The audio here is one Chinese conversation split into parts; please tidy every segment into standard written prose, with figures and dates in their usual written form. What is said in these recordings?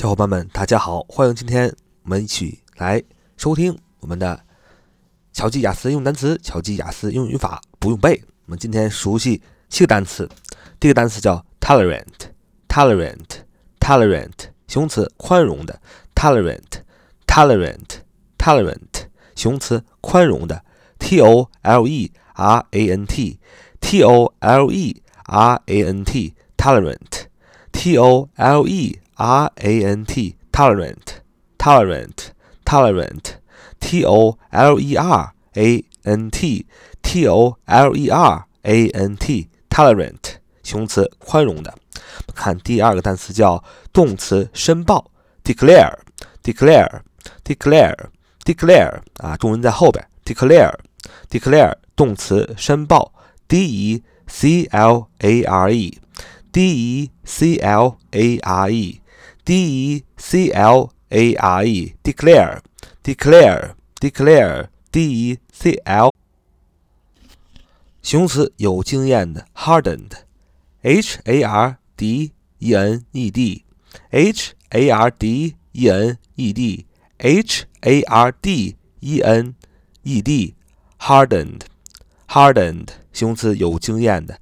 小伙伴们大家好，欢迎今天我们一起来收听我们的巧记雅思用单词，巧记雅思用语法不用背。我们今天熟悉七个单词。第一个单词叫 tolerant， 形容词宽容的 tolerant， 形容词宽容的 tolerant， tolerant， 形容词宽容的。看第二个单词叫动词申报 declare， 中文在后边 declare， 动词申报 declare， declare， 形容词有经验的 hardened， 形容词有经验的 hardened， 形容词有经验的 hardened， 形容词有经验的。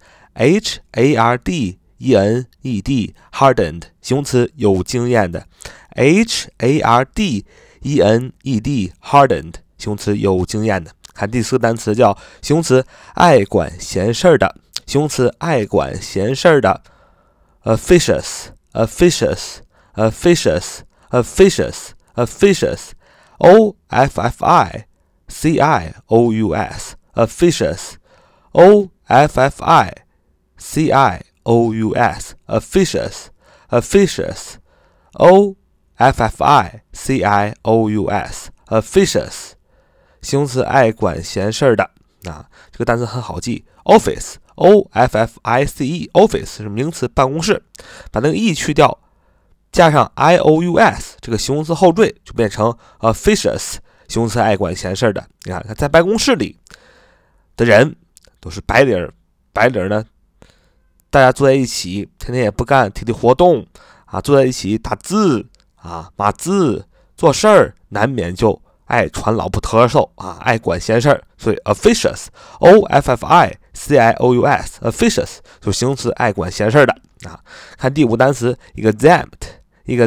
看第四个单词叫形容词爱管闲事的，形容词爱管闲事的 officious， officious， 形容词爱管闲事的。这个单词很好记 office 是名词办公室，把那个 e 去掉加上 ious 这个形容词后缀就变成 officious， 形容词爱管闲事的。你看在办公室里的人都是白领，白领呢大家坐在一起天天也不干体力活动坐在一起打字码字做事儿，难免就爱传老不咳嗽爱管闲事儿，所以 officious officious officious 就形容词爱管闲事儿的看第五单词 exempt， 形容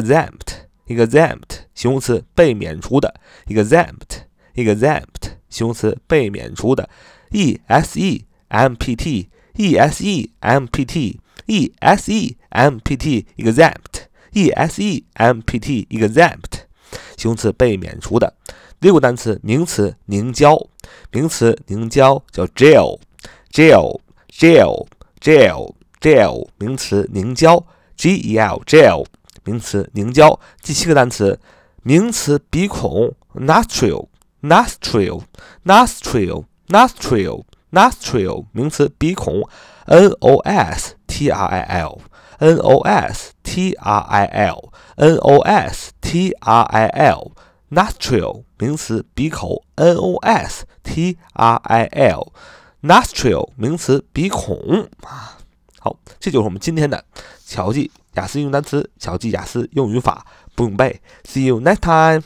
词被免除的 exempt， 形容词被免除的 exempt， 形容词被免除的。第六个单词名词凝胶，名词凝胶叫 gel， 名词凝胶 gel， 名词凝胶。第七个单词名词鼻孔 nostril， 名词鼻孔 nostril， nostril 名词鼻口 nostril， nostril 名词鼻孔。好，这就是我们今天的巧记雅思用单词，巧记雅思用语法不用背。See you next time.